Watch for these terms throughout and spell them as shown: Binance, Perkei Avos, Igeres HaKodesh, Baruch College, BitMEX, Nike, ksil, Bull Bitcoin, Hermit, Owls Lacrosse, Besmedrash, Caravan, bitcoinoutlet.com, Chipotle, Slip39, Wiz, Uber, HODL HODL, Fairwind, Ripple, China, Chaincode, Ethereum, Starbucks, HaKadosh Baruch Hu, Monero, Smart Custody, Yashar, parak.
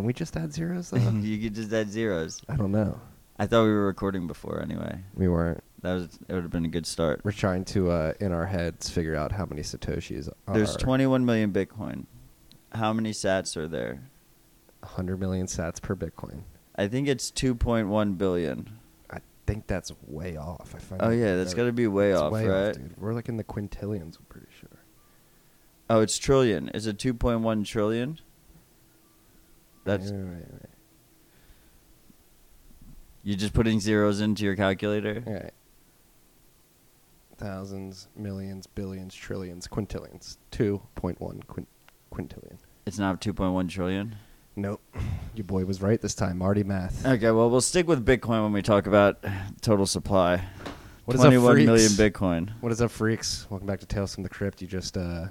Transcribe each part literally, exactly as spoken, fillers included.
Can we just add zeros? You could just add zeros. I don't know. I thought we were recording before anyway. We weren't. That was. It would have been a good start. We're trying to, uh, in our heads, figure out how many Satoshis are. There's twenty-one million Bitcoin. How many sats are there? one hundred million sats per Bitcoin. I think it's two point one billion. I think that's way off. I find oh, yeah, that's got to be way off, way right? Off, dude. We're like in the quintillions, I'm pretty sure. Oh, it's trillion. Is it two point one trillion? That's... Right, right, right. You're just putting zeros into your calculator? Right. Thousands, millions, billions, trillions, quintillions. two point one quint- quintillion. It's not two point one trillion? Nope. Your boy was right this time. Marty math. Okay, well, we'll stick with Bitcoin when we talk about total supply. What is twenty-one up, freaks? Million Bitcoin. What is up, freaks? Welcome back to Tales from the Crypt. You just uh,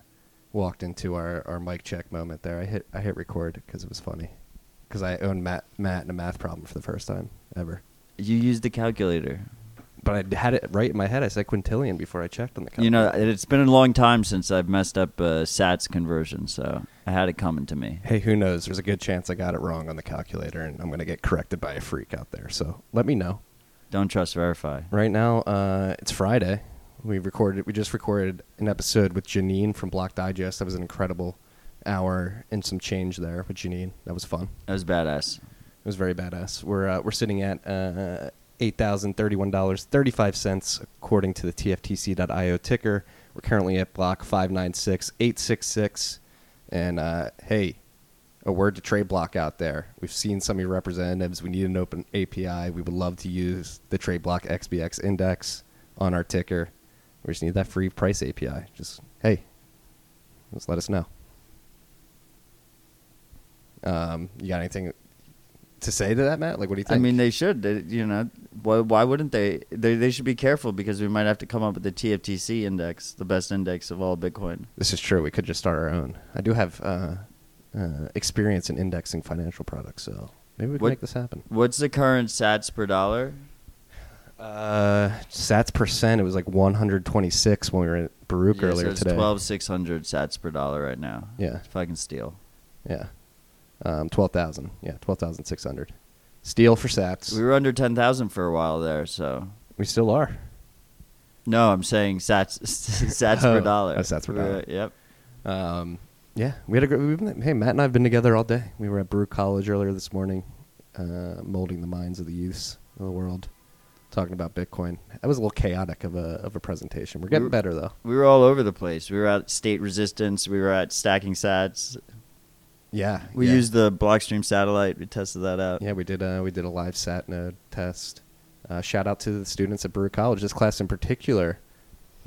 walked into our, our mic check moment there. I hit I hit record because it was funny. Because I owned Matt, Matt in a math problem for the first time ever. You used the calculator. But I had it right in my head. I said quintillion before I checked on the calculator. You know, it's been a long time since I've messed up uh, sats conversion, so I had it coming to me. Hey, who knows? There's a good chance I got it wrong on the calculator, and I'm going to get corrected by a freak out there. So let me know. Don't trust, verify. Right now, uh, it's Friday. We recorded. We just recorded an episode with Janine from Block Digest. That was an incredible hour and some change there with Janine. That was fun. That was badass. It was very badass. We're uh, we're sitting at... Uh, eight thousand thirty-one dollars and thirty-five cents according to the T F T C dot I O ticker. We're currently at block five nine six eight six six. And uh, hey, a word to Trade Block out there. We've seen some of your representatives. We need an open A P I. We would love to use the Trade Block X B X index on our ticker. We just need that free price A P I. Just, hey, just let us know. Um, you got anything to say to that, Matt? Like, what do you think? I mean, they should. They, you know, why, why wouldn't they? they? They should be careful because we might have to come up with the T F T C index, the best index of all Bitcoin. This is true. We could just start our own. I do have uh, uh, experience in indexing financial products, so maybe we can what, make this happen. What's the current sats per dollar? Uh, sats percent, it was like one hundred twenty-six when we were at Baruch yeah, earlier so it's today. twelve thousand six hundred sats per dollar right now. Yeah. If I can steal. Yeah. Um, twelve thousand. Yeah, twelve thousand six hundred. Steal for sats. We were under ten thousand for a while there, so. We still are. No, I'm saying sats sats oh, per dollar. Oh, sats per we dollar. Were, yep. Um, yeah, we had a great, we've been, hey, Matt and I have been together all day. We were at Baruch College earlier this morning, uh, molding the minds of the youths of the world, talking about Bitcoin. That was a little chaotic of a of a presentation. We're getting we were, better, though. We were all over the place. We were at State Resistance. We were at Stacking Sats. Yeah, we yeah. used the Blockstream satellite. We tested that out. Yeah, we did. Uh, we did a live sat node test. Uh, shout out to the students at Baruch College. This class in particular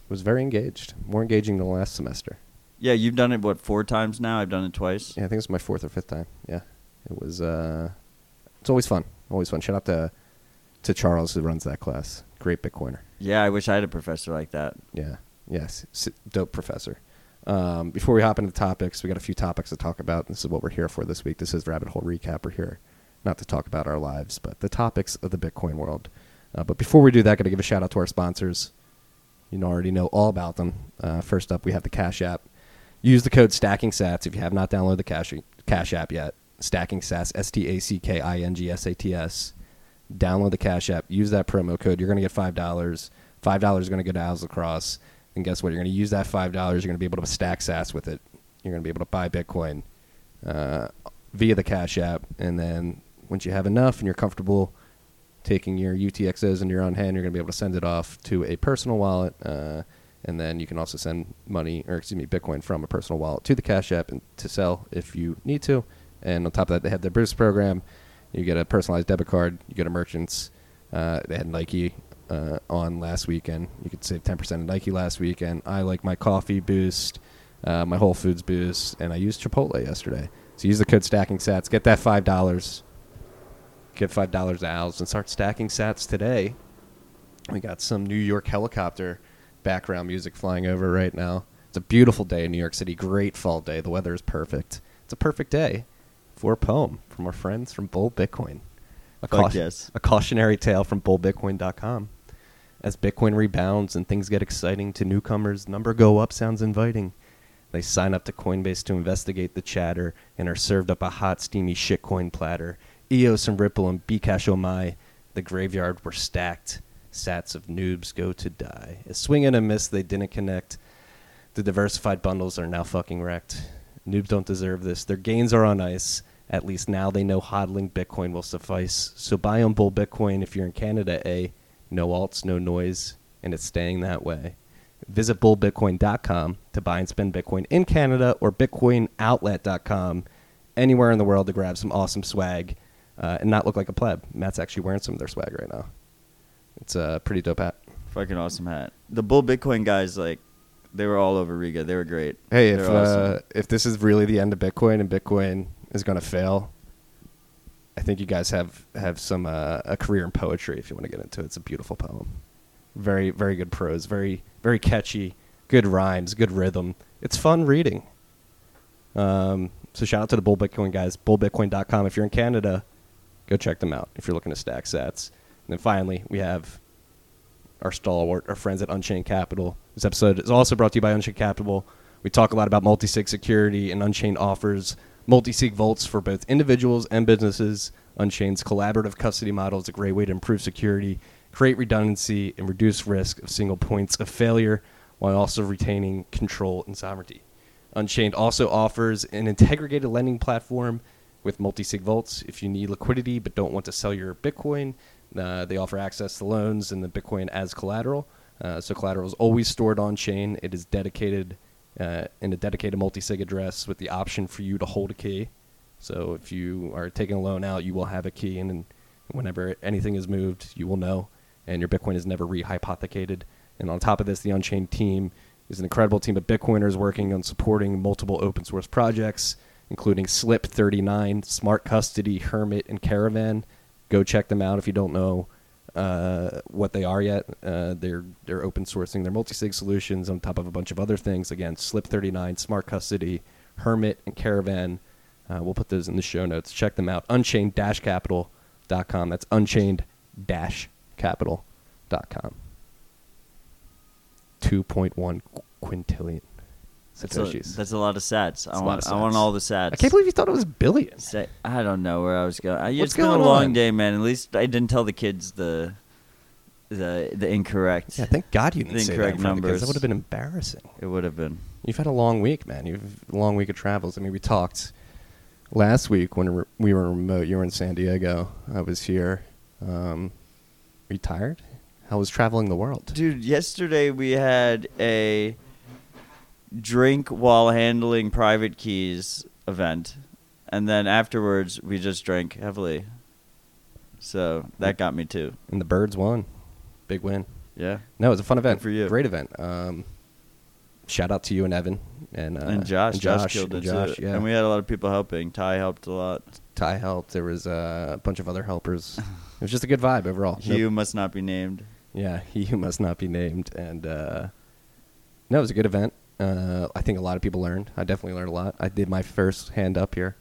was very engaged, more engaging than last semester. Yeah, you've done it what four times now? I've done it twice. Yeah, I think it's my fourth or fifth time. Yeah, it was. Uh, it's always fun. Always fun. Shout out to to Charles who runs that class. Great Bitcoiner. Yeah, I wish I had a professor like that. Yeah. Yes. Dope professor. Um, before we hop into the topics, we got a few topics to talk about. This is what we're here for this week. This is Rabbit Hole Recap. We're here not to talk about our lives, but the topics of the Bitcoin world. Uh, but before we do that, got to give a shout out to our sponsors. You already know all about them. Uh, first up, we have the Cash App. Use the code StackingSats if you have not downloaded the Cash, Cash App yet. StackingSats, S T A C K I N G S A T S. Download the Cash App. Use that promo code. You're going to get five dollars. five dollars is going to go to Owls Lacrosse. And guess what? You're going to use that five dollars. You're going to be able to stack sats with it. You're going to be able to buy Bitcoin uh, via the Cash App. And then once you have enough and you're comfortable taking your U T X Os into your own hand, you're going to be able to send it off to a personal wallet. Uh, and then you can also send money, or excuse me, Bitcoin from a personal wallet to the Cash App and to sell if you need to. And on top of that, they have their Boost program. You get a personalized debit card. You go to merchants. Uh, they had Nike. Uh, on last weekend. You could save ten percent at Nike last weekend. I like my coffee boost, uh, my Whole Foods boost, and I used Chipotle yesterday. So use the code StackingSats. Get that five dollars. Get five dollars to Owls and start stacking sats today. We got some New York helicopter background music flying over right now. It's a beautiful day in New York City. Great fall day. The weather is perfect. It's a perfect day for a poem from our friends from Bull Bitcoin. A, caution, yes. a cautionary tale from bull bitcoin dot com. As Bitcoin rebounds and things get exciting to newcomers, number go up sounds inviting. They sign up to Coinbase to investigate the chatter and are served up a hot, steamy shitcoin platter. E O S and Ripple and Bcash, oh my, the graveyard were stacked. Sats of noobs go to die. A swing and a miss, they didn't connect. The diversified bundles are now fucking wrecked. Noobs don't deserve this. Their gains are on ice. At least now they know hodling Bitcoin will suffice. So buy on Bull Bitcoin if you're in Canada, eh? No alts, no noise, and it's staying that way. Visit bull bitcoin dot com to buy and spend Bitcoin in Canada or bitcoin outlet dot com, anywhere in the world, to grab some awesome swag uh, and not look like a pleb. Matt's actually wearing some of their swag right now. It's a pretty dope hat. Fucking awesome hat. The Bull Bitcoin guys, like, they were all over Riga. They were great. Hey, if awesome. uh, if this is really the end of Bitcoin and Bitcoin is going to fail, I think you guys have, have some uh, a career in poetry if you want to get into it. It's a beautiful poem. Very, very good prose. Very, very catchy. Good rhymes. Good rhythm. It's fun reading. Um, so shout out to the Bull Bitcoin guys. bull bitcoin dot com. If you're in Canada, go check them out if you're looking to stack sats. And then finally, we have our stalwart, our friends at Unchained Capital. This episode is also brought to you by Unchained Capital. We talk a lot about multi-sig security, and Unchained offers multi-sig vaults for both individuals and businesses. Unchained's collaborative custody model is a great way to improve security, create redundancy, and reduce risk of single points of failure while also retaining control and sovereignty. Unchained also offers an integrated lending platform with multi-sig vaults. If you need liquidity but don't want to sell your Bitcoin, uh, they offer access to loans and the Bitcoin as collateral. Uh, so collateral is always stored on-chain. It is dedicated uh, in a dedicated multi-sig address with the option for you to hold a key. So if you are taking a loan out, you will have a key, and, and whenever anything is moved, you will know, and your Bitcoin is never rehypothecated. And on top of this, the Unchained team is an incredible team of Bitcoiners working on supporting multiple open source projects, including Slip thirty-nine, Smart Custody, Hermit, and Caravan. Go check them out if you don't know uh, what they are yet. Uh, they're they're open sourcing their multi-sig solutions on top of a bunch of other things. Again, Slip thirty-nine, Smart Custody, Hermit, and Caravan. Uh, we'll put those in the show notes. Check them out. unchained dash capital dot com. That's unchained dash capital dot com. two point one quintillion. That's a, that's a lot of sats. That's I want sats. I want all the sats. I can't believe you thought it was billion. Say, I don't know where I was going. I, What's it's going been a long on? day, man. At least I didn't tell the kids the the the incorrect. Yeah, thank God you didn't the say incorrect that numbers. That would have been embarrassing. It would have been. You've had a long week, man. You've a long week of travels. I mean, we talked last week when we were remote. You were in San Diego. I was here. Um, are you tired? I was traveling the world, dude. Yesterday we had a drink while handling private keys event, and then afterwards we just drank heavily, so that got me too. And the birds won. Big win. Yeah, no, it was a fun event. Good for you. Great event. Um shout out to you and Evan and uh and Josh and Josh, Josh killed and it Josh, yeah. And we had a lot of people helping. Ty helped a lot. Ty helped. There was uh, a bunch of other helpers. It was just a good vibe overall. He who nope. must not be named. Yeah, he who must not be named. And uh no, it was a good event. Uh, I think a lot of people learned. I definitely learned a lot. I did my first hand up here,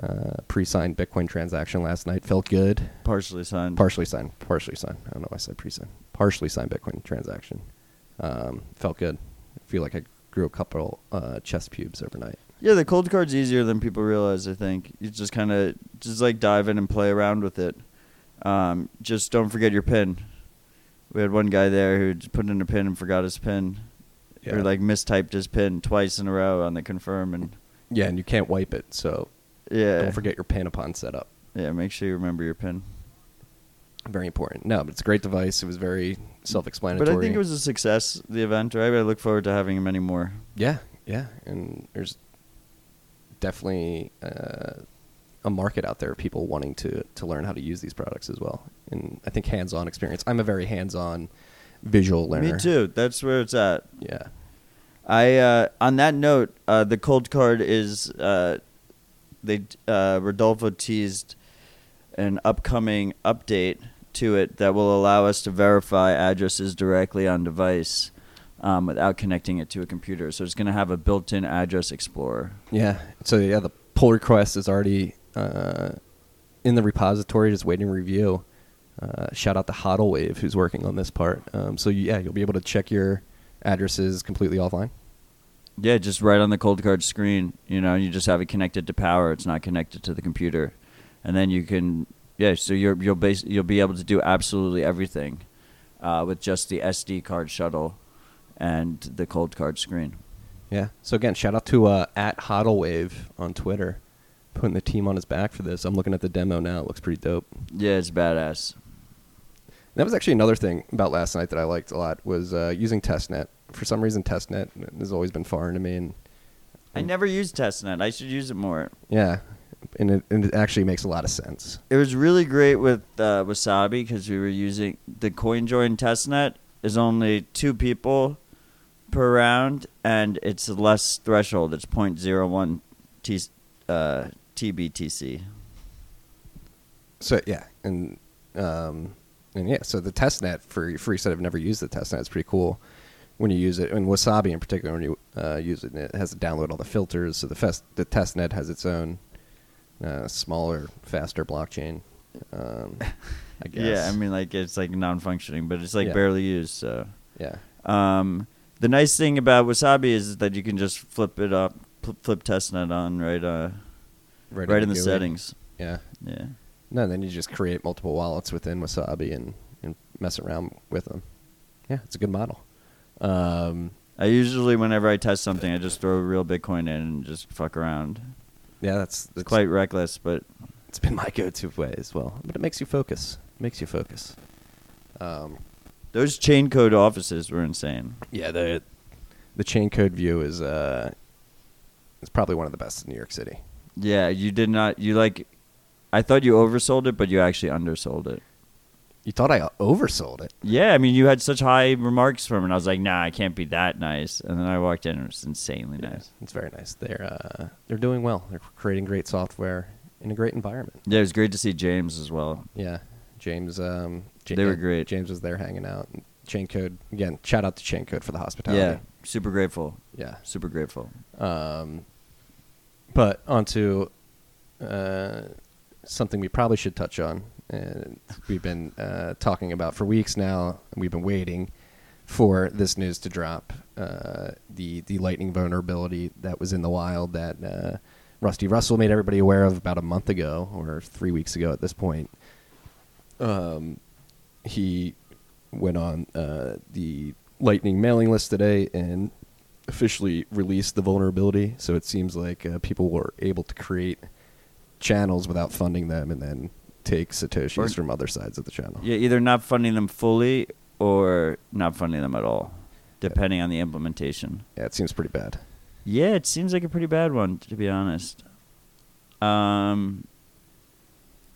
uh, pre-signed Bitcoin transaction last night. Felt good. Partially signed. Partially signed. Partially signed. I don't know why I said pre-signed. Partially signed Bitcoin transaction. Um, felt good. I feel like I grew a couple uh, chest pubes overnight. Yeah, the cold card's easier than people realize, I think. You just kind of just like dive in and play around with it. Um, just don't forget your PIN. We had one guy there who put in a PIN and forgot his PIN. Yeah. Or like mistyped his pin twice in a row on the confirm. And yeah, and you can't wipe it, so yeah, don't forget your pin upon setup. Yeah, make sure you remember your pin. Very important. No, but it's a great device. It was very self-explanatory. But I think it was a success, the event, right? I look forward to having many more. Yeah, yeah. And there's definitely uh, a market out there of people wanting to, to learn how to use these products as well. And I think hands-on experience. I'm a very hands-on visual learner. Me too. That's where it's at. Yeah. I uh, on that note, uh, the cold card is uh, they uh, Rodolfo teased an upcoming update to it that will allow us to verify addresses directly on device um, without connecting it to a computer. So it's going to have a built-in address explorer. Yeah. So yeah, the pull request is already uh, in the repository, just waiting review. Uh, shout out to H O D L Wave, who's working on this part. Um, so, yeah, you'll be able to check your addresses completely offline. Yeah, just right on the cold card screen. You know, you just have it connected to power. It's not connected to the computer, and then you can yeah. So you're you'll base you'll be able to do absolutely everything uh, with just the S D card shuttle and the cold card screen. Yeah. So again, shout out to uh, at HODLWave on Twitter, putting the team on his back for this. I'm looking at the demo now. It looks pretty dope. Yeah, it's badass. That was actually another thing about last night that I liked a lot was uh, using testnet. For some reason, testnet has always been foreign to me. And, and I never used testnet. I should use it more. Yeah, and it, and it actually makes a lot of sense. It was really great with uh, Wasabi because we were using the CoinJoin testnet is only two people per round, and it's less threshold. It's zero point zero one t, uh, T B T C. So, yeah, and um, and yeah, so the testnet, for, for you said I've never used the testnet, it's pretty cool. When you use it, and Wasabi in particular, when you uh, use it, and it has to download all the filters. So the fest, the testnet has its own uh, smaller, faster blockchain. Um, I guess. Yeah, I mean, like it's like non-functioning, but it's like yeah. barely used. So yeah. Um, the nice thing about Wasabi is that you can just flip it up, pl- flip testnet on right, uh, right, right in the settings. It. Yeah. Yeah. No, then you just create multiple wallets within Wasabi and, and mess around with them. Yeah, it's a good model. Um, I usually, whenever I test something, I just throw real Bitcoin in and just fuck around. Yeah, that's, that's it's quite reckless, but it's been my go-to way as well. But it makes you focus. It makes you focus. Um, those chain code offices were insane. Yeah, the the chain code view is uh, it's probably one of the best in New York City. Yeah, you did not. You like, I thought you oversold it, but you actually undersold it. You thought I oversold it. Yeah, I mean, you had such high remarks from it. And I was like, nah, I can't be that nice. And then I walked in, and it was insanely yeah, nice. It's very nice. They're uh, they're doing well. They're creating great software in a great environment. Yeah, it was great to see James as well. Yeah, James. Um, J- they were great. James was there hanging out. Chaincode, again, shout out to Chaincode for the hospitality. Yeah, super grateful. Yeah. Super grateful. Um, but on to uh, something we probably should touch on. And we've been uh, talking about for weeks now. We've been waiting for this news to drop. Uh, the the lightning vulnerability that was in the wild that uh, Rusty Russell made everybody aware of about a month ago or three weeks ago at this point. Um, he went on uh, the lightning mailing list today and officially released the vulnerability. So it seems like uh, people were able to create channels without funding them and then take satoshis or, from other sides of the channel. Yeah, either not funding them fully or not funding them at all, depending yeah. on the implementation. Yeah, it seems pretty bad. Yeah, it seems like a pretty bad one, to be honest. Um,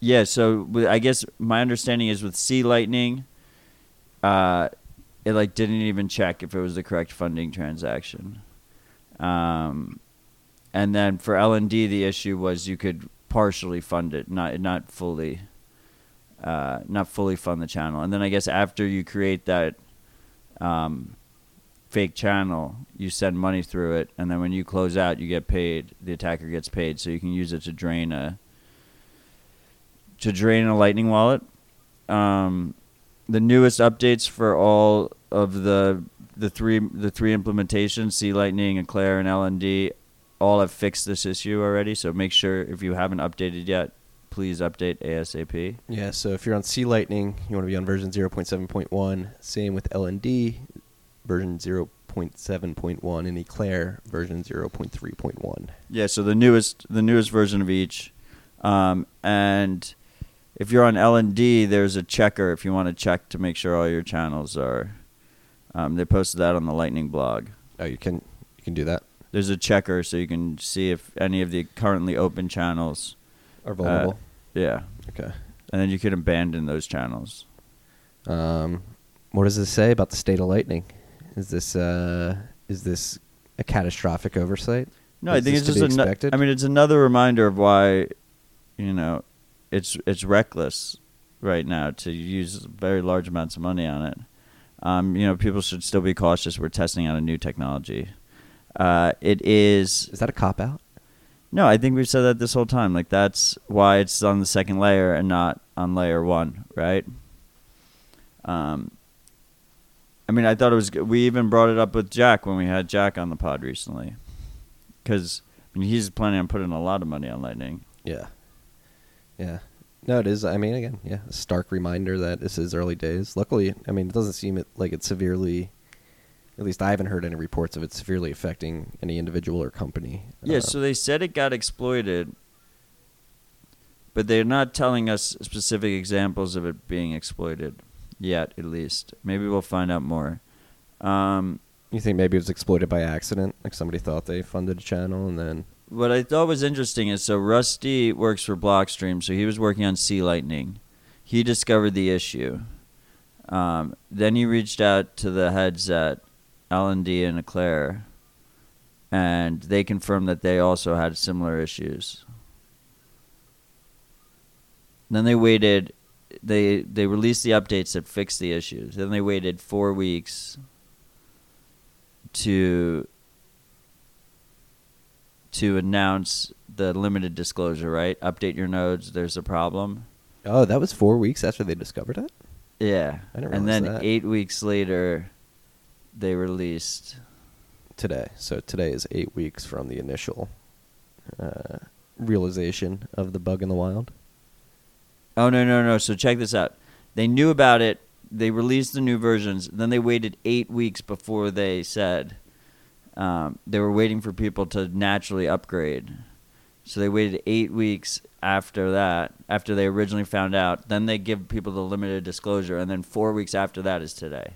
yeah, so I guess my understanding is with C Lightning, uh, it like didn't even check if it was the correct funding transaction. Um, and then for L N D, the issue was you could partially fund it, not not fully, uh, not fully fund the channel. And then I guess after you create that um, fake channel, you send money through it, and then when you close out, you get paid. The attacker gets paid, so you can use it to drain a to drain a Lightning wallet. Um, the newest updates for all of the the three the three implementations: C Lightning, Eclair, and L N D. All have fixed this issue already, so make sure if you haven't updated yet, please update ASAP. Yeah, so if you're on C Lightning, you want to be on version zero point seven point one. Same with L N D, version zero point seven point one, and Eclair, version zero point three point one. Yeah, so the newest the newest version of each. Um, and if you're on L N D, there's a checker if you want to check to make sure all your channels are. Um, they posted that on the Lightning blog. Oh, you can you can do that. There's a checker so you can see if any of the currently open channels are vulnerable. Uh, yeah. Okay. And then you can abandon those channels. Um, what does this say about the state of Lightning? Is this uh, is this a catastrophic oversight? No, is I think it's just an- I mean, it's another reminder of why, you know, it's it's reckless right now to use very large amounts of money on it. Um, you know, people should still be cautious. We're testing out a new technology. Uh, it is... Is that a cop-out? No, I think we've said that this whole time. Like, that's why it's on the second layer and not on layer one, right? Um, I mean, I thought it was good. We even brought it up with Jack when we had Jack on the pod recently. Because I mean, he's planning on putting a lot of money on Lightning. Yeah. Yeah. No, it is. I mean, again, yeah, a stark reminder that this is early days. Luckily, I mean, it doesn't seem like it's severely, at least I haven't heard any reports of it severely affecting any individual or company. Yeah, uh, so they said it got exploited, but they're not telling us specific examples of it being exploited yet, at least. Maybe we'll find out more. Um, you think maybe it was exploited by accident? Like somebody thought they funded a channel and then... What I thought was interesting is, so Rusty works for Blockstream, so he was working on Sea Lightning. He discovered the issue. Um, then he reached out to the heads at L and D and Eclair, and they confirmed that they also had similar issues. Then they waited. They, they released the updates that fixed the issues. Then they waited four weeks to... to announce the limited disclosure, right? Update your nodes, there's a problem. Oh, that was four weeks after they discovered it? Yeah. I didn't realize and then that. Eight weeks later, they released... Today. So today is eight weeks from the initial uh, realization of the bug in the wild. Oh, no, no, no. So check this out. They knew about it. They released the new versions. Then they waited eight weeks before they said... Um, they were waiting for people to naturally upgrade. So they waited eight weeks after that, after they originally found out. Then they give people the limited disclosure, and then four weeks after that is today.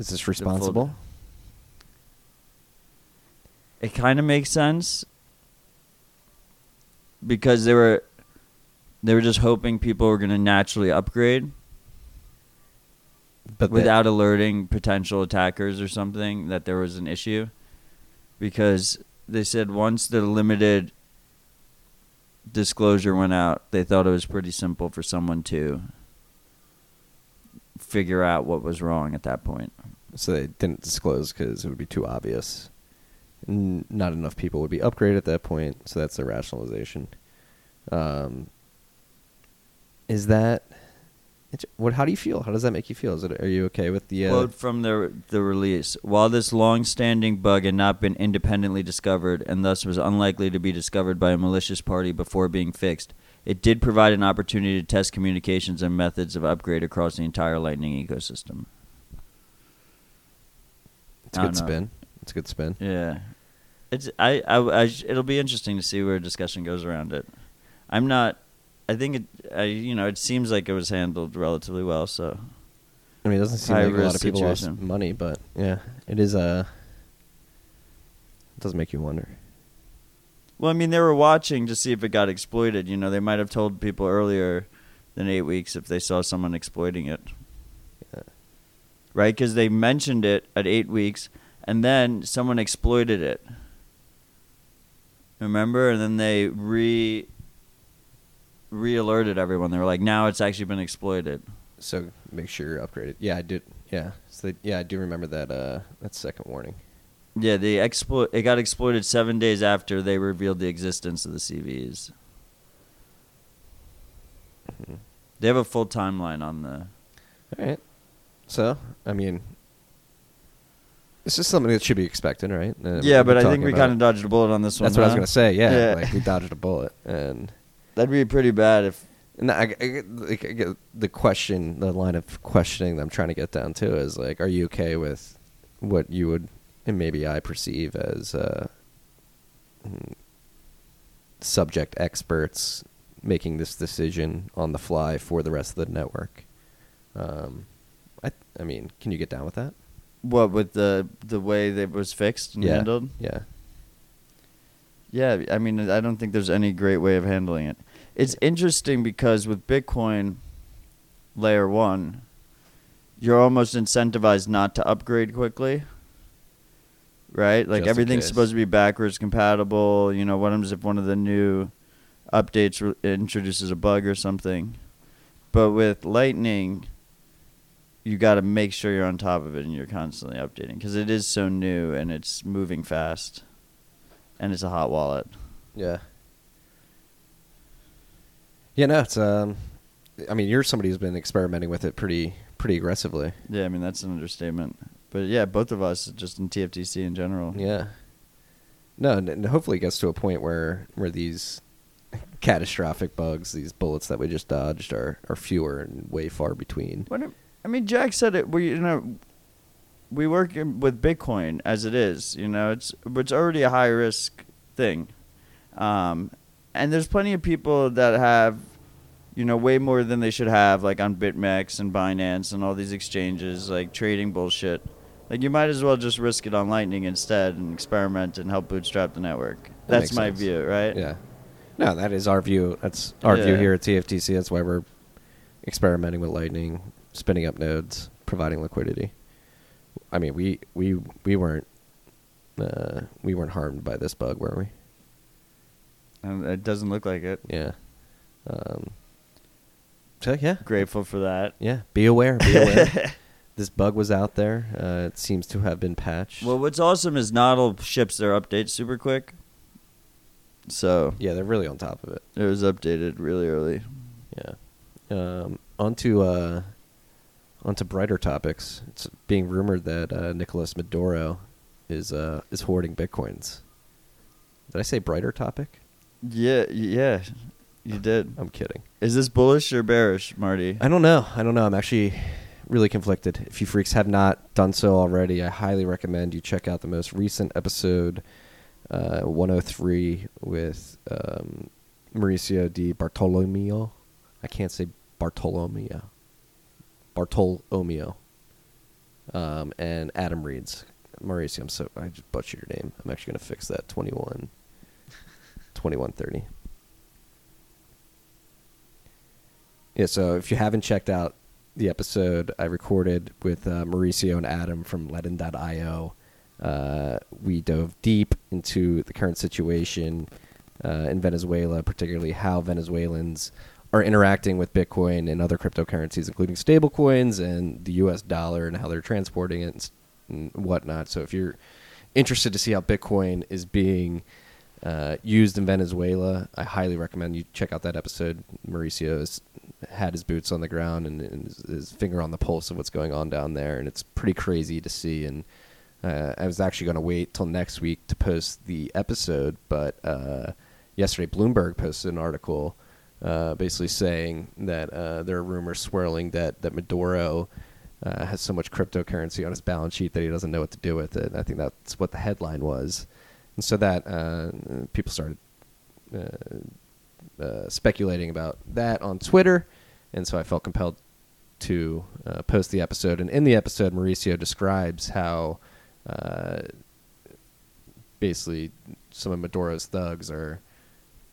Is this responsible? It kind of makes sense because they were they were just hoping people were going to naturally upgrade. But without alerting potential attackers or something that there was an issue, because they said once the limited disclosure went out, they thought it was pretty simple for someone to figure out what was wrong at that point. So they didn't disclose because it would be too obvious. N- not enough people would be upgraded at that point, so that's their rationalization. Um, is that... What? How do you feel? How does that make you feel? Is it? Are you okay with the... Uh, Quote from the the release. While this long-standing bug had not been independently discovered and thus was unlikely to be discovered by a malicious party before being fixed, it did provide an opportunity to test communications and methods of upgrade across the entire Lightning ecosystem. It's a good spin. It's a good spin. Yeah. It's I, I, I, it'll be interesting to see where discussion goes around it. I'm not... I think it, I, you know, it seems like it was handled relatively well. So, I mean, it doesn't seem like a lot of people lost money, but yeah, it is. Uh, it does make you wonder. Well, I mean, they were watching to see if it got exploited. You know, they might have told people earlier than eight weeks if they saw someone exploiting it, yeah. Right? Because they mentioned it at eight weeks, and then someone exploited it. Remember, and then they re. re-alerted everyone. They were like, now it's actually been exploited. So make sure you're upgraded. Yeah, I did. Yeah. So they, yeah, I do remember that uh, that second warning. Yeah, the explo- it got exploited seven days after they revealed the existence of the C Vs. Mm-hmm. They have a full timeline on the... All right. So, I mean, this is something that should be expected, right? Uh, yeah, but I think we kind of dodged a bullet on this one. That's what huh? I was going to say, yeah. yeah. Like, we dodged a bullet, and... That'd be pretty bad if... No, I, I, I get the question, the line of questioning that I'm trying to get down to is, like, are you okay with what you would, and maybe I perceive as uh, subject experts making this decision on the fly for the rest of the network? Um, I I mean, can you get down with that? What, with the, the way that it was fixed and yeah, handled? Yeah. Yeah, I mean, I don't think there's any great way of handling it. It's interesting because with Bitcoin layer one, you're almost incentivized not to upgrade quickly, right? Like, just everything's supposed to be backwards compatible. You know, what happens if one of the new updates re- introduces a bug or something? But with Lightning, you got to make sure you're on top of it and you're constantly updating because it is so new and it's moving fast. And it's a hot wallet. Yeah. Yeah, no, it's, um, I mean, you're somebody who's been experimenting with it pretty pretty aggressively. Yeah, I mean, that's an understatement. But yeah, both of us, just in T F T C in general. Yeah. No, and hopefully it gets to a point where, where these catastrophic bugs, these bullets that we just dodged, are, are fewer and way far between. What, I mean, Jack said it. We, you know, we work in, with Bitcoin as it is. You know, it's it's already a high risk thing, um, and there's plenty of people that have, you know, way more than they should have, like on BitMEX and Binance and all these exchanges, like trading bullshit. Like, you might as well just risk it on Lightning instead and experiment and help bootstrap the network. That That's my sense. view, right? Yeah. No, that is our view. That's our yeah. view here at T F T C. That's why we're experimenting with Lightning, spinning up nodes, providing liquidity. I mean, we we we weren't uh, we weren't harmed by this bug, were we? Um, it doesn't look like it. Yeah. Um, so yeah. Grateful for that. Yeah. Be aware. Be aware. This bug was out there. Uh, it seems to have been patched. Well, what's awesome is Nodal ships their updates super quick. So yeah, they're really on top of it. It was updated really early. Yeah. Um, onto uh, onto brighter topics. It's being rumored that uh, Nicolas Maduro is uh, is hoarding bitcoins. Did I say brighter topic? Yeah, yeah, you did. I'm kidding. Is this bullish or bearish, Marty? I don't know. I don't know. I'm actually really conflicted. If you freaks have not done so already, I highly recommend you check out the most recent episode. Uh, one oh three with um, Mauricio Di Bartolomeo. I can't say Bartolomeo. Bartolomeo. Um, and Adam Reed's. Mauricio, I'm so, I just butchered your name. I'm actually going to fix that. twenty-one twenty-one thirty Yeah, so if you haven't checked out the episode I recorded with uh, Mauricio and Adam from Ledin dot io, Uh, we dove deep into the current situation uh, in Venezuela, particularly how Venezuelans are interacting with Bitcoin and other cryptocurrencies, including stablecoins and the U S dollar, and how they're transporting it and whatnot. So if you're interested to see how Bitcoin is being uh, used in Venezuela, I highly recommend you check out that episode. Mauricio has had his boots on the ground and, and his, his finger on the pulse of what's going on down there, and it's pretty crazy to see. And Uh, I was actually going to wait till next week to post the episode, but uh, yesterday Bloomberg posted an article uh, basically saying that uh, there are rumors swirling that, that Maduro uh, has so much cryptocurrency on his balance sheet that he doesn't know what to do with it. And I think that's what the headline was. And so that uh, people started uh, uh, speculating about that on Twitter, and so I felt compelled to uh, post the episode. And in the episode, Mauricio describes how Uh, basically some of Maduro's thugs are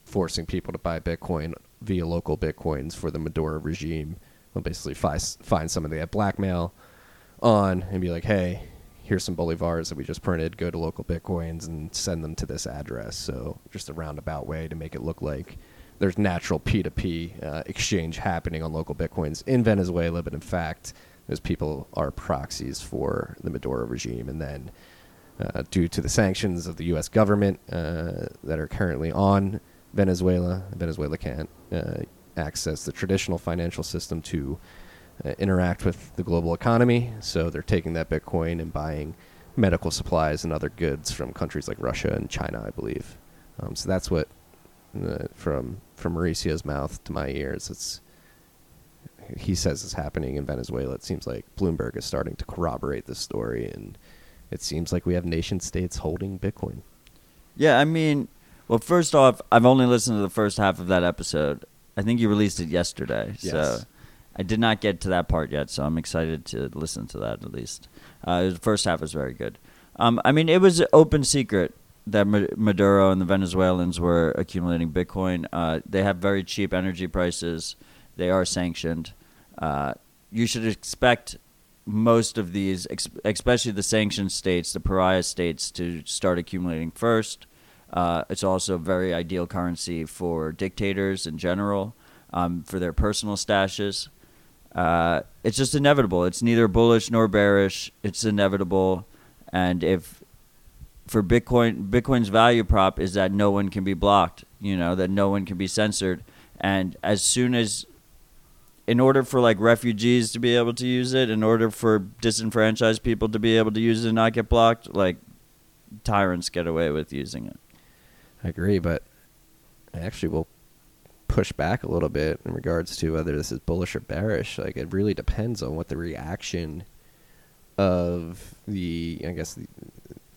forcing people to buy Bitcoin via local Bitcoins for the Maduro regime. They'll basically fi- find someone they have blackmail on and be like, hey, here's some bolivars that we just printed, go to local Bitcoins and send them to this address. So just a roundabout way to make it look like there's natural P two P uh, exchange happening on local Bitcoins in Venezuela, but in fact those people are proxies for the Maduro regime. And then uh, due to the sanctions of the U S government uh, that are currently on Venezuela, Venezuela can't uh, access the traditional financial system to uh, interact with the global economy. So they're taking that Bitcoin and buying medical supplies and other goods from countries like Russia and China, I believe. Um, so that's what, uh, from from Mauricio's mouth to my ears, it's he says is happening in Venezuela. It seems like Bloomberg is starting to corroborate this story, and it seems like we have nation states holding Bitcoin. Yeah, I mean, well, first off, I've only listened to the first half of that episode. I think you released it yesterday. Yes. So I did not get to that part yet, so I'm excited to listen to that at least. Uh, the first half was very good. Um, I mean, it was an open secret that Maduro and the Venezuelans were accumulating Bitcoin. Uh, they have very cheap energy prices. They are sanctioned. Uh, you should expect most of these, ex- especially the sanctioned states, the pariah states, to start accumulating first. Uh, it's also a very ideal currency for dictators in general, um, for their personal stashes. Uh, it's just inevitable. It's neither bullish nor bearish. It's inevitable. And if for Bitcoin, Bitcoin's value prop is that no one can be blocked, you know, that no one can be censored. And as soon as in order for like refugees to be able to use it, in order for disenfranchised people to be able to use it and not get blocked, like tyrants get away with using it. I agree, but I actually will push back a little bit in regards to whether this is bullish or bearish. Like, it really depends on what the reaction of the, I guess, the,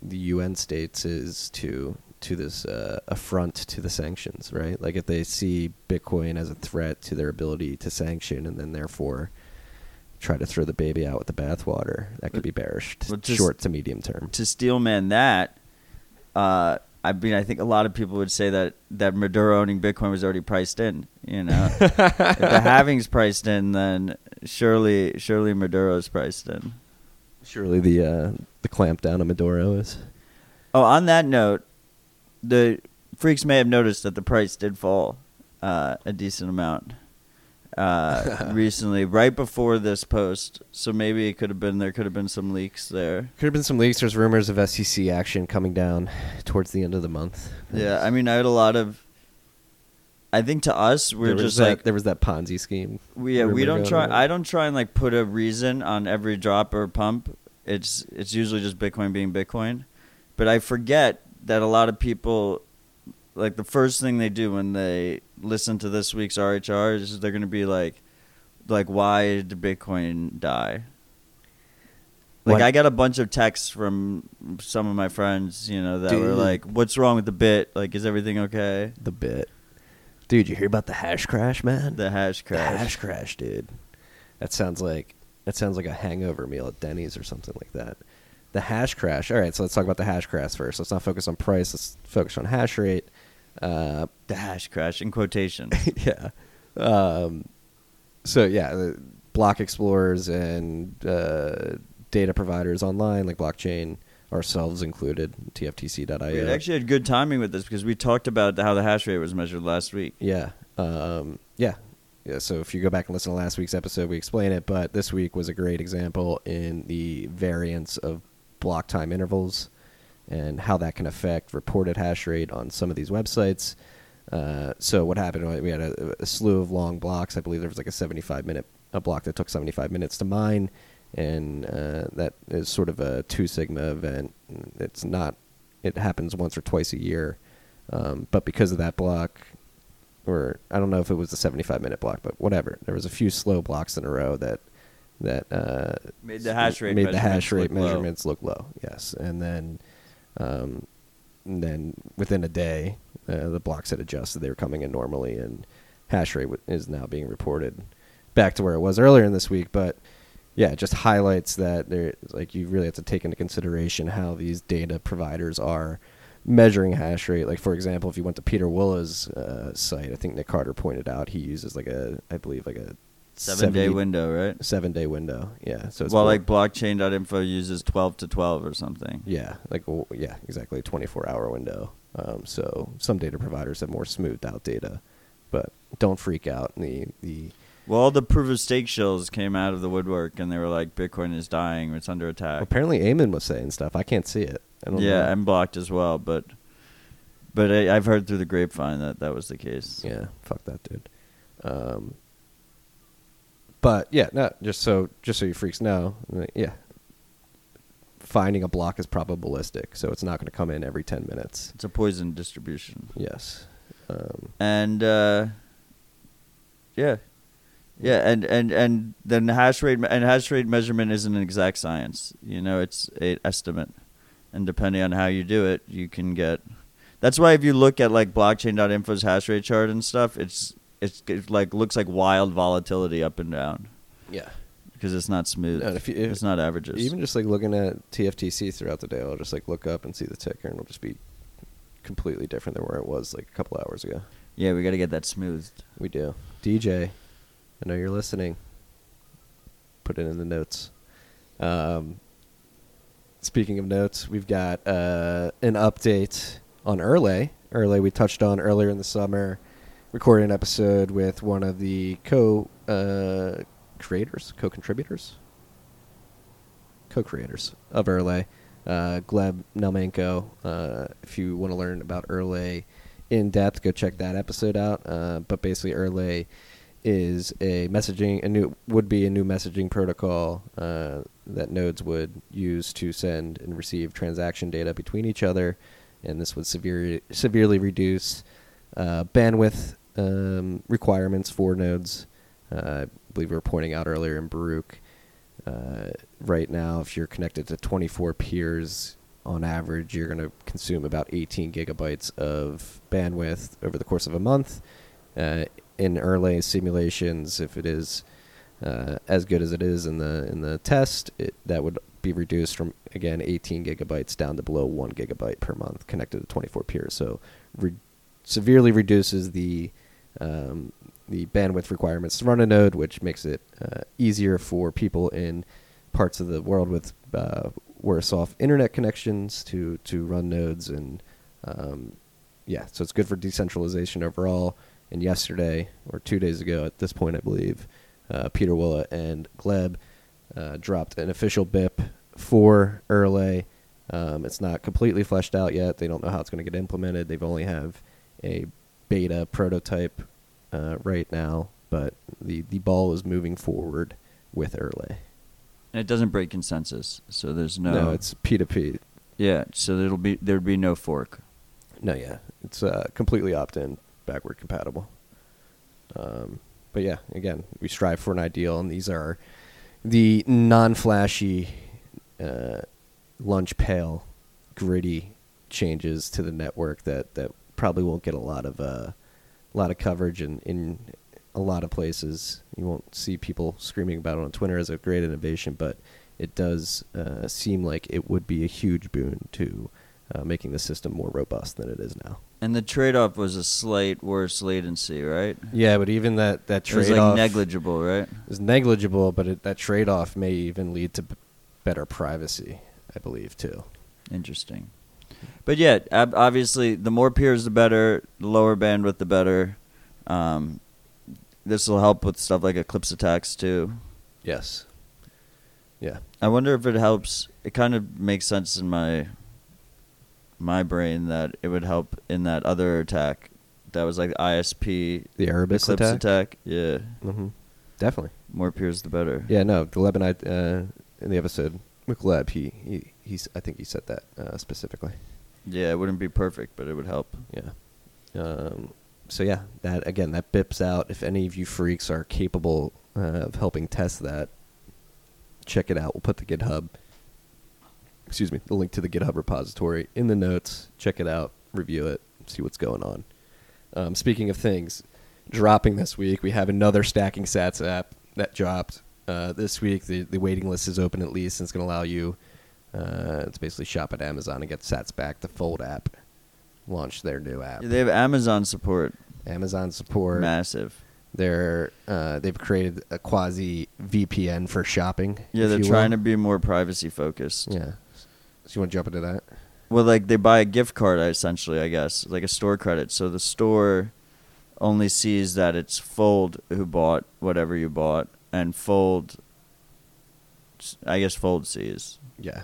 the U N states is to to this uh, affront to the sanctions, right? Like, if they see Bitcoin as a threat to their ability to sanction and then therefore try to throw the baby out with the bathwater, that could be bearish, well, just, short to medium term. To steelman that, uh, I mean, I think a lot of people would say that, that Maduro owning Bitcoin was already priced in, you know? If the halving's priced in, then surely surely Maduro's priced in. Surely the, uh, the clampdown on Maduro is. Oh, on that note, the freaks may have noticed that the price did fall uh, a decent amount uh, recently, right before this post. So maybe it could have been there could have been some leaks there. Could have been some leaks. There's rumors of S E C action coming down towards the end of the month. Yeah, I mean, I had a lot of. I think to us, we're just that, like there was that Ponzi scheme. We yeah, we don't try. Over. I don't try and like put a reason on every drop or pump. It's it's usually just Bitcoin being Bitcoin, but I forget that a lot of people, like the first thing they do when they listen to this week's R H R is they're going to be like, like, why did Bitcoin die? Like, what? I got a bunch of texts from some of my friends, you know, that Dude. were like, what's wrong with the bit? Like, is everything okay? The bit. Dude, you hear about the hash crash, man? The hash crash. The hash crash, dude. That sounds like, that sounds like a hangover meal at Denny's or something like that. The hash crash. All right, so let's talk about the hash crash first. Let's not focus on price. Let's focus on hash rate. Uh, the hash crash, in quotations. yeah. Um, so, yeah, the block explorers and uh, data providers online, like blockchain, ourselves included, T F T C dot I O. We actually had good timing with this because we talked about how the hash rate was measured last week. Yeah. Um, yeah. Yeah, so if you go back and listen to last week's episode, we explain it, but this week was a great example in the variance of block time intervals and how that can affect reported hash rate on some of these websites. Uh, so what happened, we had a, a slew of long blocks. I believe there was like a seventy-five minute a block that took seventy-five minutes to mine, and uh, that is sort of a two sigma event. It's not, it happens once or twice a year, um, but because of that block, or I don't know if it was a seventy-five minute block, but whatever, there was a few slow blocks in a row that that uh, made the hash rate, made measurements, the hash rate look measurements look low. Yes. And then um, and then within a day, uh, the blocks had adjusted. They were coming in normally, and hash rate w- is now being reported back to where it was earlier in this week. But, yeah, it just highlights that there, like, you really have to take into consideration how these data providers are measuring hash rate. Like, for example, if you went to Peter Willa's uh, site, I think Nick Carter pointed out he uses, like, a, I believe, like a, Seven-day window, right? Seven-day window, yeah. So it's well, like blockchain dot info uses twelve to twelve or something. Yeah, like well, yeah, exactly, twenty-four hour window. Um, so some data providers have more smoothed-out data, but don't freak out. The the well, all the proof-of-stake shills came out of the woodwork, and they were like, Bitcoin is dying, it's under attack. Apparently, Eamon was saying stuff. I can't see it. I don't yeah, know. I'm blocked as well, but but I, I've heard through the grapevine that that was the case. Yeah, fuck that, dude. Um But yeah, no. Just so, just so you freaks know, yeah. Finding a block is probabilistic, so it's not going to come in every ten minutes. It's a poison distribution. Yes. Um, and uh, yeah, yeah, and, and, and then hash rate and hash rate measurement isn't an exact science. You know, it's an estimate, and depending on how you do it, you can get. That's why if you look at like blockchain dot info's hash rate chart and stuff, it's. It's, it like looks like wild volatility up and down. Yeah, because it's not smooth. No, if you, if, it's not averages. Even just like looking at T F T C throughout the day, I'll just like look up and see the ticker, and it'll just be completely different than where it was like a couple hours ago. Yeah, we got to get that smoothed. We do. D J, I know you're listening. Put it in the notes. Um, speaking of notes, we've got uh, an update on Erlay. Erlay we touched on earlier in the summer. Recorded an episode with one of the co uh, creators, co contributors, co creators of Erlay, uh, Gleb Nelmanko. Uh, if you want to learn about Erlay in depth, go check that episode out. Uh, but basically, Erlay is a messaging, a new would be a new messaging protocol uh, that nodes would use to send and receive transaction data between each other, and this would severely severely reduce uh, bandwidth um, requirements for nodes. Uh, I believe we were pointing out earlier in Baruch. Uh, right now, if you're connected to twenty-four peers on average, you're going to consume about eighteen gigabytes of bandwidth over the course of a month. Uh, in Erlay simulations, if it is uh, as good as it is in the in the test, it, that would be reduced from, again, eighteen gigabytes down to below one gigabyte per month connected to twenty-four peers. So re- severely reduces the um, the bandwidth requirements to run a node, which makes it uh, easier for people in parts of the world with uh, worse off internet connections to, to run nodes. And um, yeah, so it's good for decentralization overall. And yesterday, or two days ago at this point, I believe, uh, Peter Willa and Gleb uh, dropped an official B I P for Erlay. Um, it's not completely fleshed out yet. They don't know how it's going to get implemented. They've only have a beta prototype uh, right now, but the, the ball is moving forward with Erlay. And it doesn't break consensus, so there's no... No, it's P two P. Yeah, so there'll be there'd be no fork. No, yeah. It's uh, completely opt-in. Backward compatible. Um, but yeah, again, we strive for an ideal, and these are the non-flashy, uh, lunch pail, gritty changes to the network that, that probably won't get a lot of uh, a lot of coverage in, in a lot of places. You won't see people screaming about it on Twitter as a great innovation, but it does uh, seem like it would be a huge boon to uh, making the system more robust than it is now. And the trade-off was a slight worse latency, right? Yeah, but even that, that trade-off... It was like negligible, right? It was negligible, but it, that trade-off may even lead to b- better privacy, I believe, too. Interesting. But yeah, ab- obviously, the more peers, the better. The lower bandwidth, the better. Um, this will help with stuff like eclipse attacks, too. Yes. Yeah. I wonder if it helps. It kind of makes sense in my... my brain that it would help in that other attack that was like I S P, the Erebus attack? attack yeah mm-hmm. Definitely more peers the better. Yeah, no, Gleb and I uh, in the episode with Gleb, he, he he's I think he said that uh, specifically. Yeah, it wouldn't be perfect, but it would help. Yeah. Um, so yeah, that again, that bips out. If any of you freaks are capable uh, of helping test that, check it out. We'll put the GitHub Excuse me, the link to the GitHub repository in the notes. Check it out, review it, see what's going on. Um, speaking of things dropping this week, we have another Stacking Sats app that dropped uh, this week. The, the waiting list is open at least, and it's going to allow you uh, to basically shop at Amazon and get Sats back. The Fold app launched their new app. Yeah, they have Amazon support. Amazon support. Massive. They're uh, they've created a quasi V P N for shopping. Yeah, they're trying to be more privacy focused. Yeah. So you want to jump into that? Well, like they buy a gift card, essentially, I guess, like a store credit. So the store only sees that it's Fold who bought whatever you bought, and Fold, I guess Fold sees. Yeah.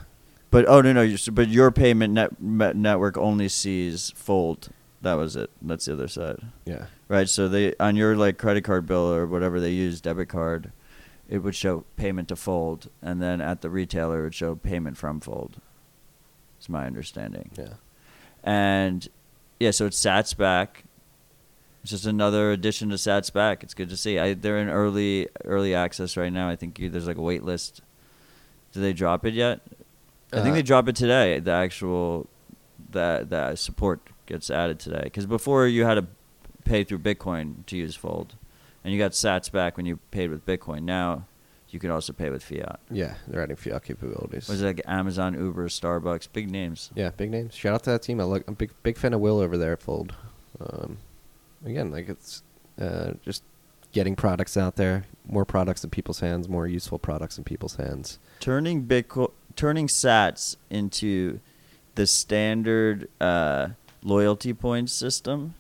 But oh no no, you, but your payment net, network only sees Fold. That was it. That's the other side. Yeah. Right. So they on your like credit card bill or whatever they use, debit card, it would show payment to Fold, and then at the retailer it would show payment from Fold. It's my understanding. Yeah. And, yeah, so it's Sats back. It's just another addition to Sats back. It's good to see. I, they're in early early access right now. I think you, there's like a wait list. Did they drop it yet? Uh, I think they dropped it today. The actual the, the support gets added today. Because before you had to pay through Bitcoin to use Fold. And you got Sats back when you paid with Bitcoin. Now... you can also pay with fiat. Yeah, they're adding fiat capabilities. Was it like Amazon, Uber, Starbucks, big names? Yeah, big names. Shout out to that team. I look, I'm a big, big fan of Will over there at Fold. Um, again, like it's uh, just getting products out there, more products in people's hands, more useful products in people's hands. Turning Bitcoin, turning Sats into the standard uh, loyalty points system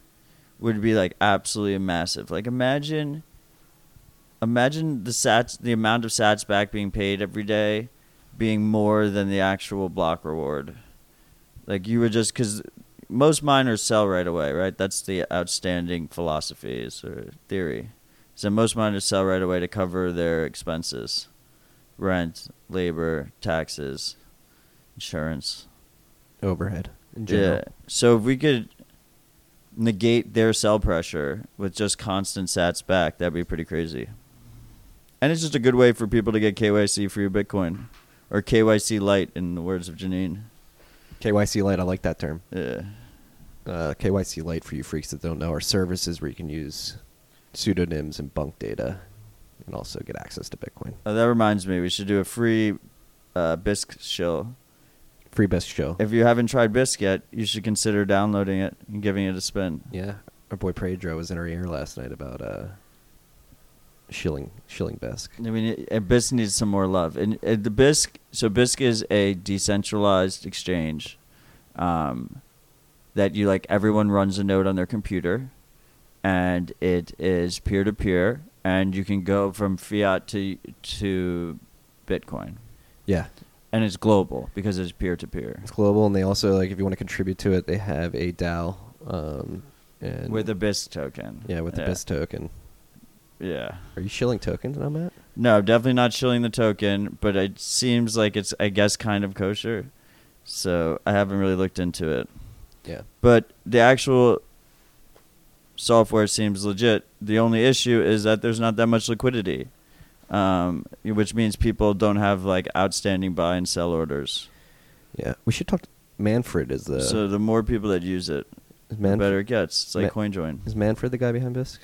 would be like absolutely massive. Like imagine. Imagine the sats, the amount of Sats back being paid every day being more than the actual block reward. Like you would just, because most miners sell right away, right? That's the outstanding philosophy or theory. So most miners sell right away to cover their expenses, rent, labor, taxes, insurance, overhead in general. Yeah. So if we could negate their sell pressure with just constant sats back, that'd be pretty crazy. And it's just a good way for people to get K Y C free Bitcoin, or K Y C light, in the words of Janine. K Y C light, I like that term. Yeah. Uh, K Y C light, for you freaks that don't know, are services where you can use pseudonyms and bunk data and also get access to Bitcoin. Oh, that reminds me. We should do a free uh, Bisq show. Free Bisq show. If you haven't tried Bisq yet, you should consider downloading it and giving it a spin. Yeah. Our boy Pedro was in our ear last night about uh, shilling, shilling Bisq. I mean, Bisq needs some more love. And, and the Bisq, so Bisq is a decentralized exchange um, that you like, everyone runs a node on their computer, and it is peer-to-peer, and you can go from fiat to to Bitcoin. Yeah. And it's global because it's peer-to-peer. It's global, and they also, like, if you want to contribute to it, they have a DAO. Um, and with a Bisq token. Yeah, with the yeah. Bisq token. Yeah. Are you shilling tokens on that? No, definitely not shilling the token, but it seems like it's, I guess, kind of kosher. So I haven't really looked into it. Yeah. But the actual software seems legit. The only issue is that there's not that much liquidity. Um, which means people don't have like outstanding buy and sell orders. Yeah, we should talk to Manfred. Is the so the more people that use it, the better it gets. It's like Man- CoinJoin. Is Manfred the guy behind Bisq?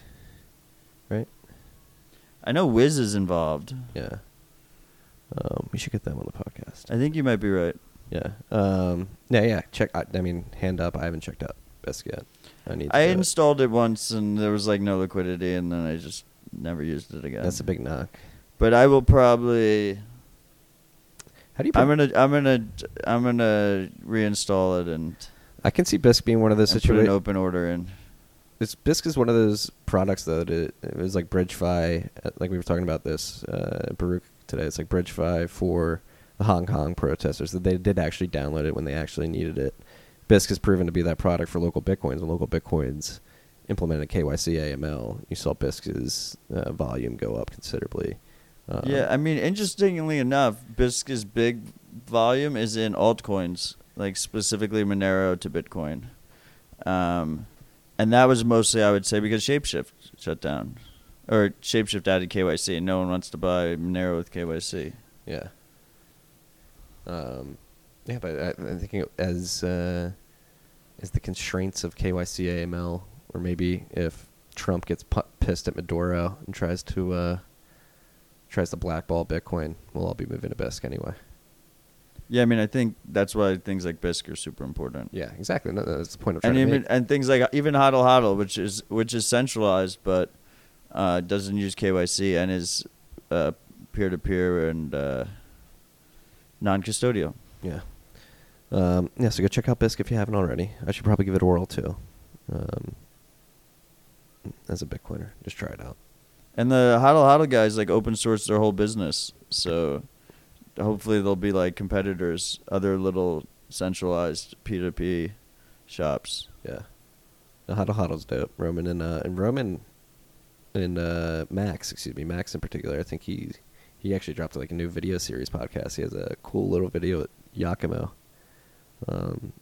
Right. I know Wiz is involved. Yeah. Um, we should get them on the podcast. I think you might be right. Yeah. Um. Yeah. Yeah. Check. I, I mean, hand up. I haven't checked out Bisq yet. I need. To I installed it. it once, and there was like no liquidity, and then I just never used it again. That's a big knock. But I will probably. How do you? I'm gonna. I'm gonna. I'm gonna reinstall it, and I can see Bisq being one of those situations. Put an open order in. It's Bisq is one of those products though. That it, it was like BridgeFi, like we were talking about this uh, Baruch today. It's like BridgeFi for the Hong Kong protesters, that they did actually download it when they actually needed it. Bisq has proven to be that product for local Bitcoins. When local Bitcoins implemented K Y C A M L, you saw Bisq's uh, volume go up considerably. Uh, yeah, I mean, interestingly enough, Bisq's big volume is in altcoins, like specifically Monero to Bitcoin. Um, and that was mostly, I would say, because Shapeshift shut down. Or Shapeshift added K Y C, and no one wants to buy Monero with K Y C. Yeah. Um, yeah, but I, I'm thinking as, uh, as the constraints of K Y C A M L, or maybe if Trump gets p- pissed at Maduro and tries to... Uh, tries to blackball Bitcoin, we'll all be moving to Bisq anyway. Yeah, I mean, I think that's why things like Bisq are super important. Yeah, exactly. No, that's the point of trying and to even, make. And things like even HODL HODL, which is which is centralized but uh, doesn't use K Y C and is uh, peer-to-peer and uh, non-custodial. Yeah. Um, yeah, so go check out Bisq if you haven't already. I should probably give it a whirl, too. Um, as a Bitcoiner, just try it out. And the HODL HODL guys like open source their whole business, so hopefully they'll be like competitors, other little centralized P two P shops. Yeah, the HODL HODL's dope. Roman and uh, and Roman and uh, Max, excuse me, Max in particular. I think he he actually dropped like a new video series podcast. He has a cool little video at Yakimo. Um,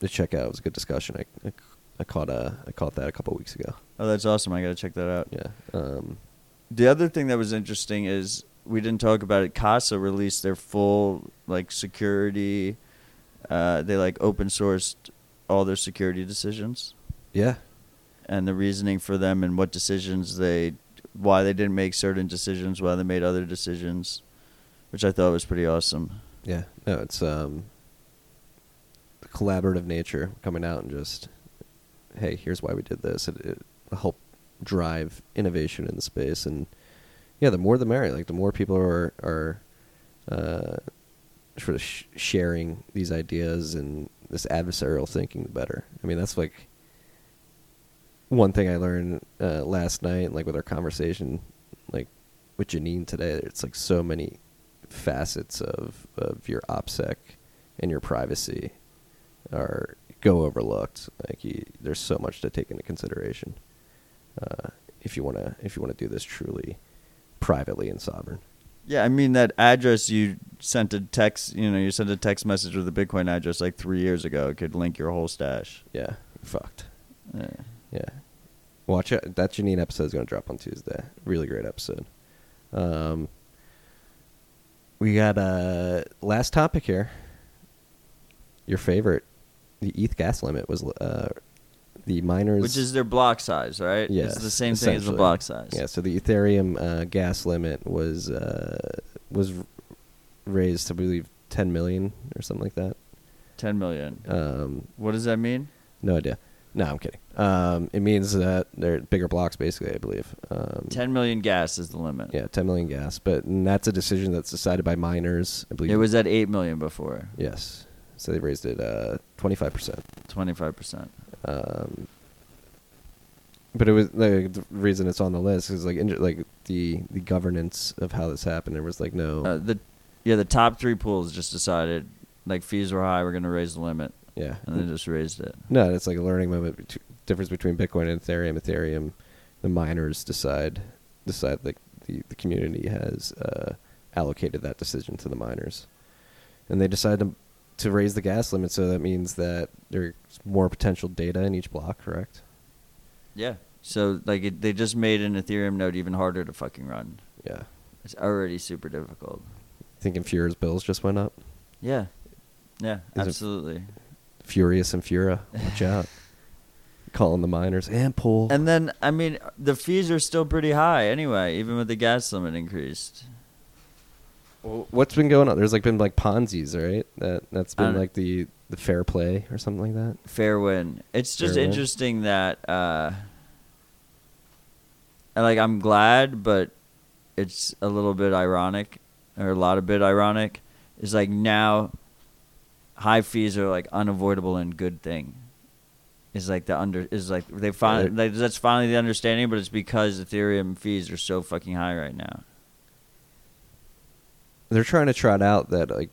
to check out. It was a good discussion. I, I I caught uh, I caught that a couple of weeks ago. Oh, that's awesome. I got to check that out. Yeah. Um, the other thing that was interesting is we didn't talk about it. Casa released their full, like, security. Uh, they, like, open-sourced all their security decisions. Yeah. And the reasoning for them and what decisions they – why they didn't make certain decisions, why they made other decisions, which I thought was pretty awesome. Yeah. No, it's um, the collaborative nature coming out and just – hey, here's why we did this. It, it helped drive innovation in the space. And, yeah, the more the merrier. Like, the more people are are uh, sort of sh- sharing these ideas and this adversarial thinking, the better. I mean, that's, like, one thing I learned uh, last night, like, with our conversation, like, with Janine today. It's, like, so many facets of, of your OPSEC and your privacy are... go overlooked. Like you, there's so much to take into consideration. Uh, if you want to if you want to do this truly privately and sovereign. Yeah, I mean, that address you sent a text, you know, you sent a text message with a Bitcoin address like three years ago. It could link your whole stash. Yeah, you're fucked. Yeah. Yeah. Watch it. That Janine episode is going to drop on Tuesday. Really great episode. Um, we got a uh, last topic here. Your favorite, the E T H gas limit was uh, the miners, which is their block size, right? Yes, it's the same thing as the block size. Yeah. So the Ethereum uh, gas limit was uh, was raised to, I believe, ten million or something like that. Ten million. Um, what does that mean? No idea. No, I'm kidding. Um, it means that they're bigger blocks, basically, I believe. Um, ten million gas is the limit. Yeah, ten million gas. But and that's a decision that's decided by miners, I believe. It was at eight million before. Yes. So they raised it uh, twenty-five percent. twenty-five percent. Um, but it was like, the reason it's on the list is like inj- like the, the governance of how this happened. There was like no... Uh, the Yeah, the top three pools just decided, like, fees were high, we're going to raise the limit. Yeah. And they just raised it. No, it's like a learning moment. Between, difference between Bitcoin and Ethereum. Ethereum, the miners decide, decide like the, the community has uh, allocated that decision to the miners. And they decide to, to raise the gas limit. So that means that there's more potential data in each block, correct? Yeah. So like it, they just made an Ethereum node even harder to fucking run. Yeah. It's already super difficult. Thinking Fura's bills just went up? Yeah. Yeah, Is absolutely. It, Furious and Fura, watch out. Calling the miners and pool. And then, I mean, the fees are still pretty high anyway, even with the gas limit increased. Well, what's been going on? There's like been like Ponzi's, right? That, that's been like the, the fair play or something like that. Fairwind. It's just Fairwind. Interesting that, uh, like, I'm glad, but it's a little bit ironic, or a lot of bit ironic. It's like now... High fees are like unavoidable and good thing. Is like the under is like they find like, that's finally the understanding, but it's because Ethereum fees are so fucking high right now. They're trying to trot out that like,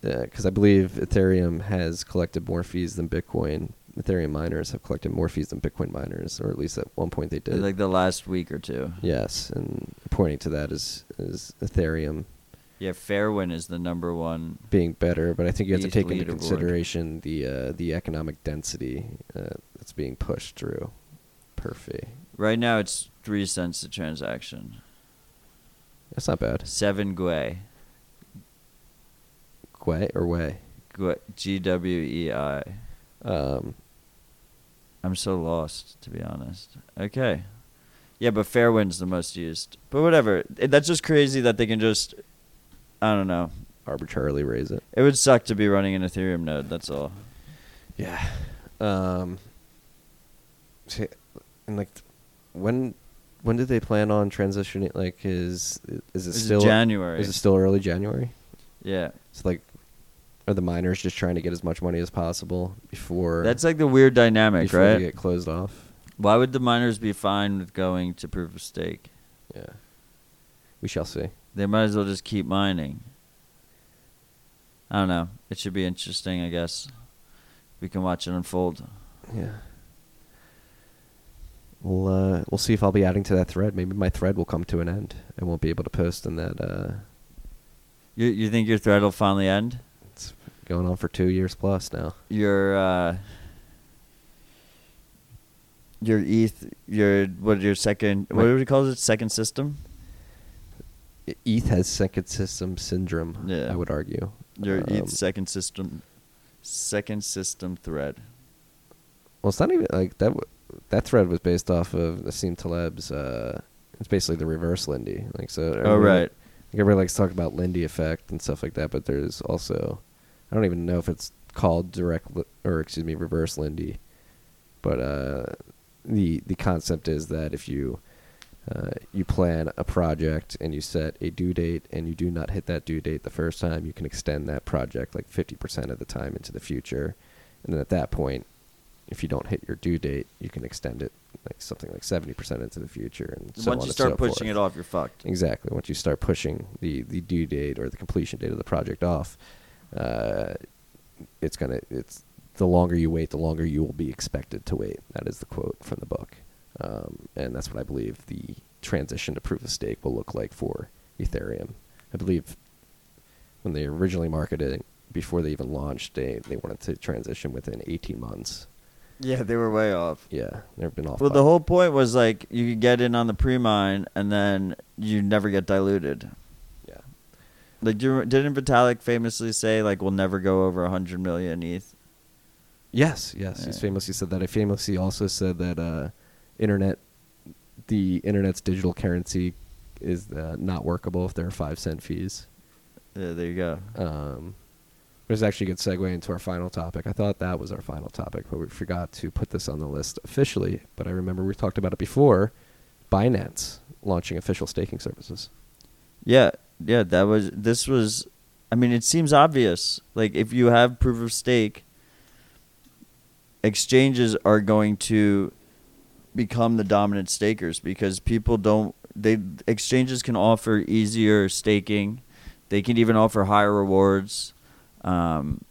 because uh, I believe Ethereum has collected more fees than Bitcoin. Ethereum miners have collected more fees than Bitcoin miners, or at least at one point they did. Like the last week or two. Yes, and pointing to that is is Ethereum. Yeah, Fairwind is the number one. Being better, but I think you have to take into consideration the uh, the economic density uh, that's being pushed through per fee. Right now, it's three cents a transaction. That's not bad. Seven gwei. Gwei or way? G W E I. Um, I'm so lost, to be honest. Okay. Yeah, but Fairwind's the most used. But whatever. That's just crazy that they can just... I don't know. Arbitrarily raise it. It would suck to be running an Ethereum node. That's all. Yeah. Um, and like, when when did they plan on transitioning? Like, is is it is still it January? Is it still early January? Yeah. So like, are the miners just trying to get as much money as possible before? That's like the weird dynamic, before right? They get closed off. Why would the miners be fine with going to proof of stake? Yeah. We shall see. They might as well just keep mining. I don't know. It should be interesting, I guess. We can watch it unfold. Yeah. We'll uh, we'll see if I'll be adding to that thread. Maybe my thread will come to an end. I won't be able to post in that. Uh, you you think your thread will finally end? It's going on for two years plus now. Your uh, your E T H, your what? Your second? What do we call it? Second system. E T H has second system syndrome, yeah. I would argue. Your um, E T H second system second system thread. Well, it's not even like that. W- that thread was based off of Nassim Taleb's, uh, it's basically the reverse Lindy. Like, so oh, right. Like, everybody likes to talk about Lindy effect and stuff like that, but there's also, I don't even know if it's called direct, li- or excuse me, reverse Lindy. But uh, the the concept is that if you... Uh, you plan a project and you set a due date and you do not hit that due date the first time, you can extend that project like fifty percent of the time into the future. And then at that point, if you don't hit your due date, you can extend it like something like seventy percent into the future. And so once you start pushing it off, you're fucked. Exactly. Once you start pushing the, the due date or the completion date of the project off, uh, it's gonna, it's the longer you wait, the longer you will be expected to wait. That is the quote from the book. Um, and that's what I believe the transition to proof of stake will look like for Ethereum. I believe when they originally marketed it, before they even launched, they, they wanted to transition within eighteen months. Yeah, they were way off. Yeah, they've been off. Well, by. The whole point was like you could get in on the pre-mine and then you never get diluted. Yeah. Like, didn't Vitalik famously say, like, we'll never go over one hundred million E T H? Yes, yes. Right. He's famously said that. He famously also said that uh, internet, the internet's digital currency is uh, not workable if there are five cent fees. Yeah, there you go. Um, Which is actually a good segue into our final topic. I thought that was our final topic, but we forgot to put this on the list officially. But I remember we talked about it before. Binance launching official staking services. Yeah, yeah, that was, this was, I mean, it seems obvious. Like, if you have proof of stake, exchanges are going to become the dominant stakers because people don't, they, exchanges can offer easier staking. They can even offer higher rewards. Um,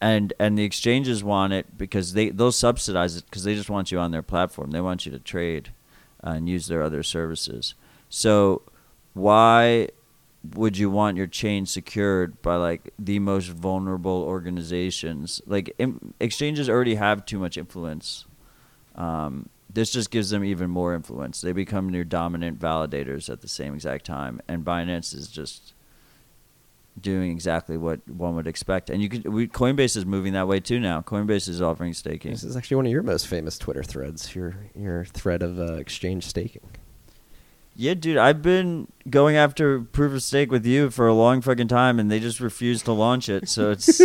and and the exchanges want it because they, they'll subsidize it because they just want you on their platform. They want you to trade uh, and use their other services. So why would you want your chain secured by, like, the most vulnerable organizations? Like, im- exchanges already have too much influence. Um, this just gives them even more influence. They become your dominant validators at the same exact time. And Binance is just doing exactly what one would expect, and you could. We, Coinbase is moving that way too now. Coinbase is offering staking. This is actually one of your most famous Twitter threads. Your your thread of uh, exchange staking. Yeah, dude, I've been going after proof of stake with you for a long fucking time, and they just refuse to launch it. So it's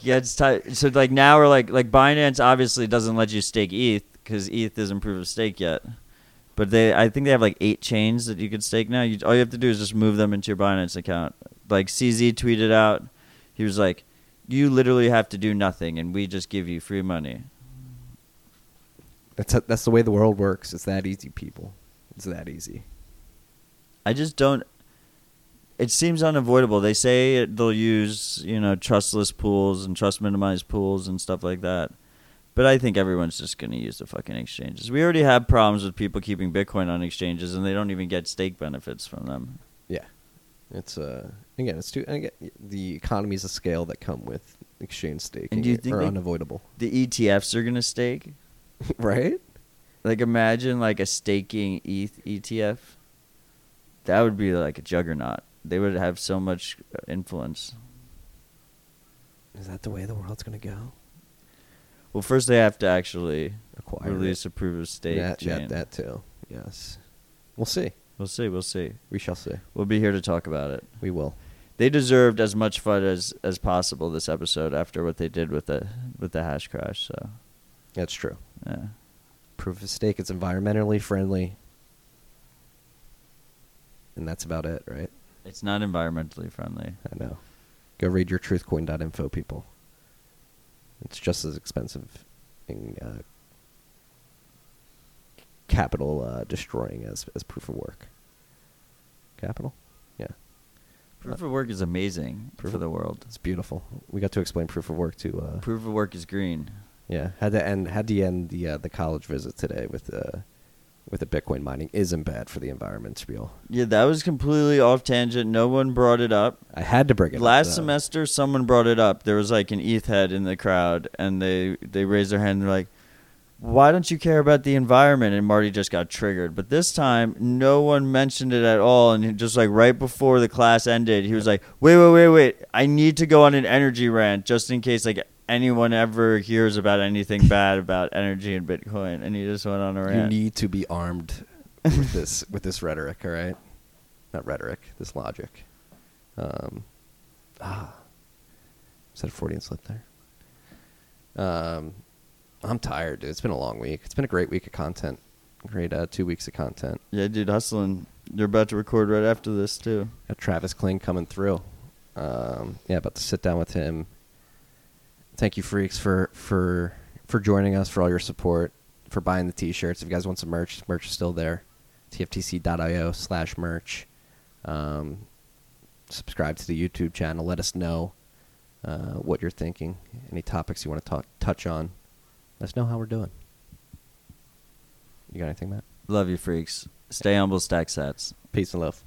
yeah, it's t- so like now we're like like Binance obviously doesn't let you stake E T H because E T H isn't proof of stake yet. But they, I think they have like eight chains that you could stake now. You, all you have to do is just move them into your Binance account. Like, C Z tweeted out, he was like, you literally have to do nothing, and we just give you free money. That's a, that's the way the world works. It's that easy, people. It's that easy. I just don't... It seems unavoidable. They say they'll use, you know, trustless pools and trust-minimized pools and stuff like that. But I think everyone's just going to use the fucking exchanges. We already have problems with people keeping Bitcoin on exchanges, and they don't even get stake benefits from them. Yeah. It's uh again it's too again, the economies of scale that come with exchange staking are unavoidable. The E T Fs are gonna stake, right? Like, imagine like a staking E T H E T F. That would be like a juggernaut. They would have so much influence. Is that the way the world's gonna go? Well, first they have to actually acquire, release it. A proof of stake that, chain. That, that too. Yes, we'll see. We'll see. We'll see. We shall see. We'll be here to talk about it. We will. They deserved as much fun as, as possible this episode after what they did with the with the hash crash. So that's true. Yeah. Proof of stake. It's environmentally friendly, and that's about it, right? It's not environmentally friendly. I know. Go read your truthcoin dot info, people. It's just as expensive in uh, capital uh, destroying as as proof of work. Capital? Yeah. Proof uh, of work is amazing for the world. It's beautiful. We got to explain proof of work to... Uh, proof of work is green. Yeah. Had to end, had to end the uh, the college visit today with uh, with the Bitcoin mining isn't bad for the environment spiel. Yeah, that was completely off tangent. No one brought it up. I had to bring it up. Last semester, someone brought it up. There was like an E T H head in the crowd, and they, they raised their hand and they're like, why don't you care about the environment? And Marty just got triggered. But this time, no one mentioned it at all. And just like right before the class ended, he was like, wait, wait, wait, wait. I need to go on an energy rant just in case like anyone ever hears about anything bad about energy and Bitcoin. And he just went on a rant. You need to be armed with this with this rhetoric, all right? Not rhetoric, this logic. Um, ah, is that a Freudian slip there? Um. I'm tired, dude. It's been a long week. It's been a great week of content. Great uh, two weeks of content. Yeah, dude, hustling. You're about to record right after this, too. Got Travis Kling coming through. Um, yeah, about to sit down with him. Thank you, freaks, for, for for joining us, for all your support, for buying the T-shirts. If you guys want some merch, merch is still there. T F T C dot io slash merch. Um, subscribe to the YouTube channel. Let us know uh, what you're thinking, any topics you want to talk touch on. Let's know how we're doing. You got anything, Matt? Love you, freaks. Stay humble, stack sats. Peace and love.